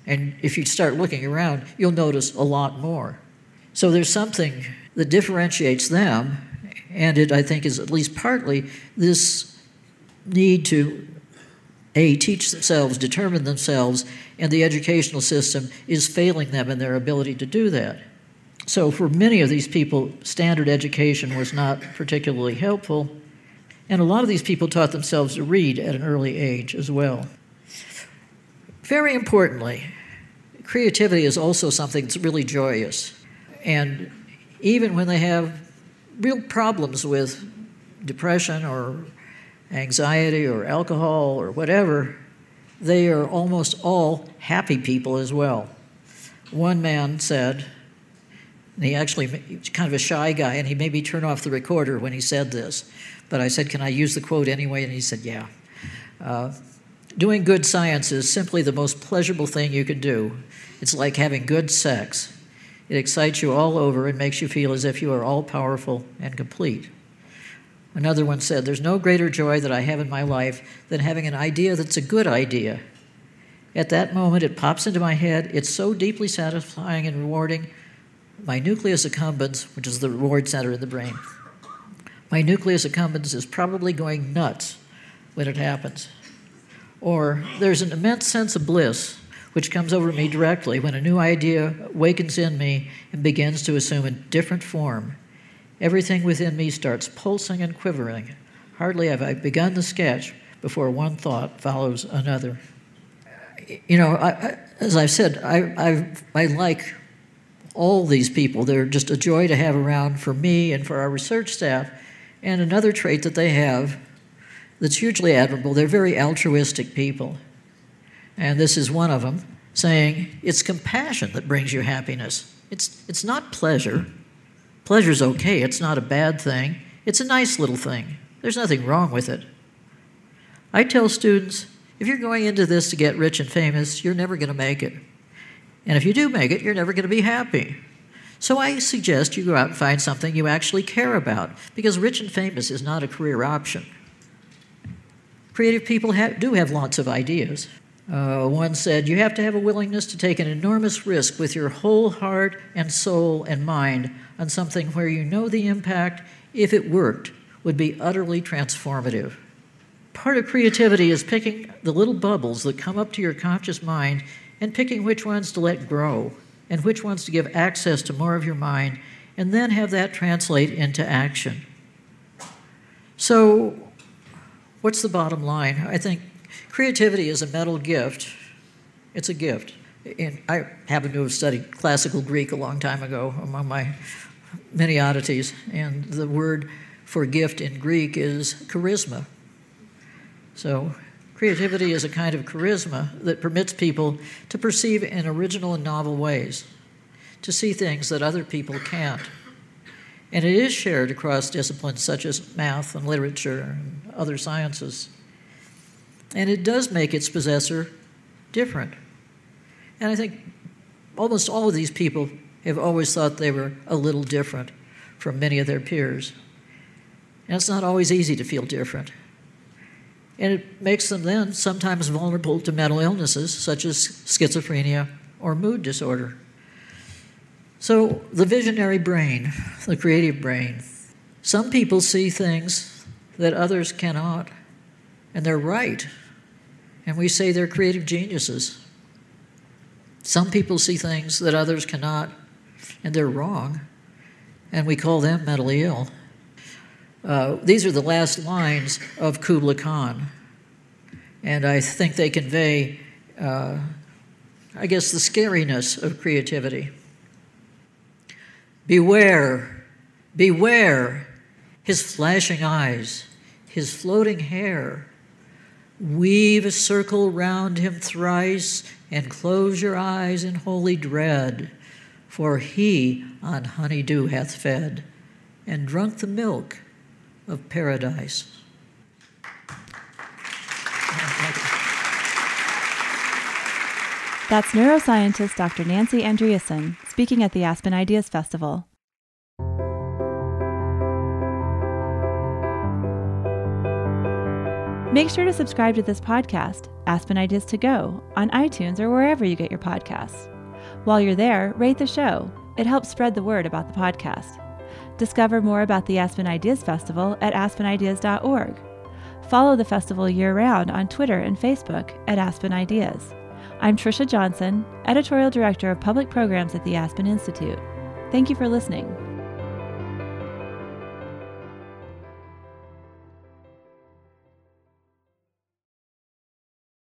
And if you start looking around, you'll notice a lot more. So there's something that differentiates them, and it, I think, is at least partly this need to, A, teach themselves, determine themselves, and the educational system is failing them in their ability to do that. So for many of these people, standard education was not particularly helpful, and a lot of these people taught themselves to read at an early age as well. Very importantly, creativity is also something that's really joyous, and even when they have real problems with depression or anxiety or alcohol or whatever, they are almost all happy people as well. One man said, and he actually, he's kind of a shy guy, and he made me turn off the recorder when he said this, but I said, can I use the quote anyway? And he said, yeah. Doing good science is simply the most pleasurable thing you can do. It's like having good sex. It excites you all over and makes you feel as if you are all-powerful and complete. Another one said, there's no greater joy that I have in my life than having an idea that's a good idea. At that moment, it pops into my head. It's so deeply satisfying and rewarding. My nucleus accumbens, which is the reward center in the brain, my nucleus accumbens is probably going nuts when it happens. Or there's an immense sense of bliss which comes over me directly when a new idea awakens in me and begins to assume a different form. Everything within me starts pulsing and quivering. Hardly have I begun the sketch before one thought follows another. You know, as I've said, I like all these people. They're just a joy to have around for me and for our research staff. And another trait that they have that's hugely admirable, they're very altruistic people. And this is one of them, saying, it's compassion that brings you happiness. It's not pleasure. Pleasure's okay, it's not a bad thing. It's a nice little thing. There's nothing wrong with it. I tell students, if you're going into this to get rich and famous, you're never going to make it. And if you do make it, you're never going to be happy. So I suggest you go out and find something you actually care about, because rich and famous is not a career option. Creative people do have lots of ideas. One said, you have to have a willingness to take an enormous risk with your whole heart and soul and mind on something where you know the impact, if it worked, would be utterly transformative. Part of creativity is picking the little bubbles that come up to your conscious mind and picking which ones to let grow and which ones to give access to more of your mind and then have that translate into action. So, what's the bottom line? I think creativity is a mental gift. It's a gift. And I happen to have studied classical Greek a long time ago, among my many oddities. And the word for gift in Greek is charisma. So creativity is a kind of charisma that permits people to perceive in original and novel ways, to see things that other people can't. And it is shared across disciplines such as math and literature and other sciences. And it does make its possessor different. And I think almost all of these people have always thought they were a little different from many of their peers. And it's not always easy to feel different. And it makes them then sometimes vulnerable to mental illnesses such as schizophrenia or mood disorder. So the visionary brain, the creative brain, some people see things that others cannot, and they're right. And we say they're creative geniuses. Some people see things that others cannot, and they're wrong, and we call them mentally ill. These are the last lines of Kubla Khan, and I think they convey, I guess, the scariness of creativity. Beware, beware, his flashing eyes, his floating hair. Weave a circle round him thrice and close your eyes in holy dread, for he on honeydew hath fed and drunk the milk of paradise. That's neuroscientist Dr. Nancy Andreasen, speaking at the Aspen Ideas Festival. Make sure to subscribe to this podcast, Aspen Ideas To Go, on iTunes or wherever you get your podcasts. While you're there, rate the show. It helps spread the word about the podcast. Discover more about the Aspen Ideas Festival at aspenideas.org. Follow the festival year-round on Twitter and Facebook at Aspen Ideas. I'm Tricia Johnson, Editorial Director of Public Programs at the Aspen Institute. Thank you for listening.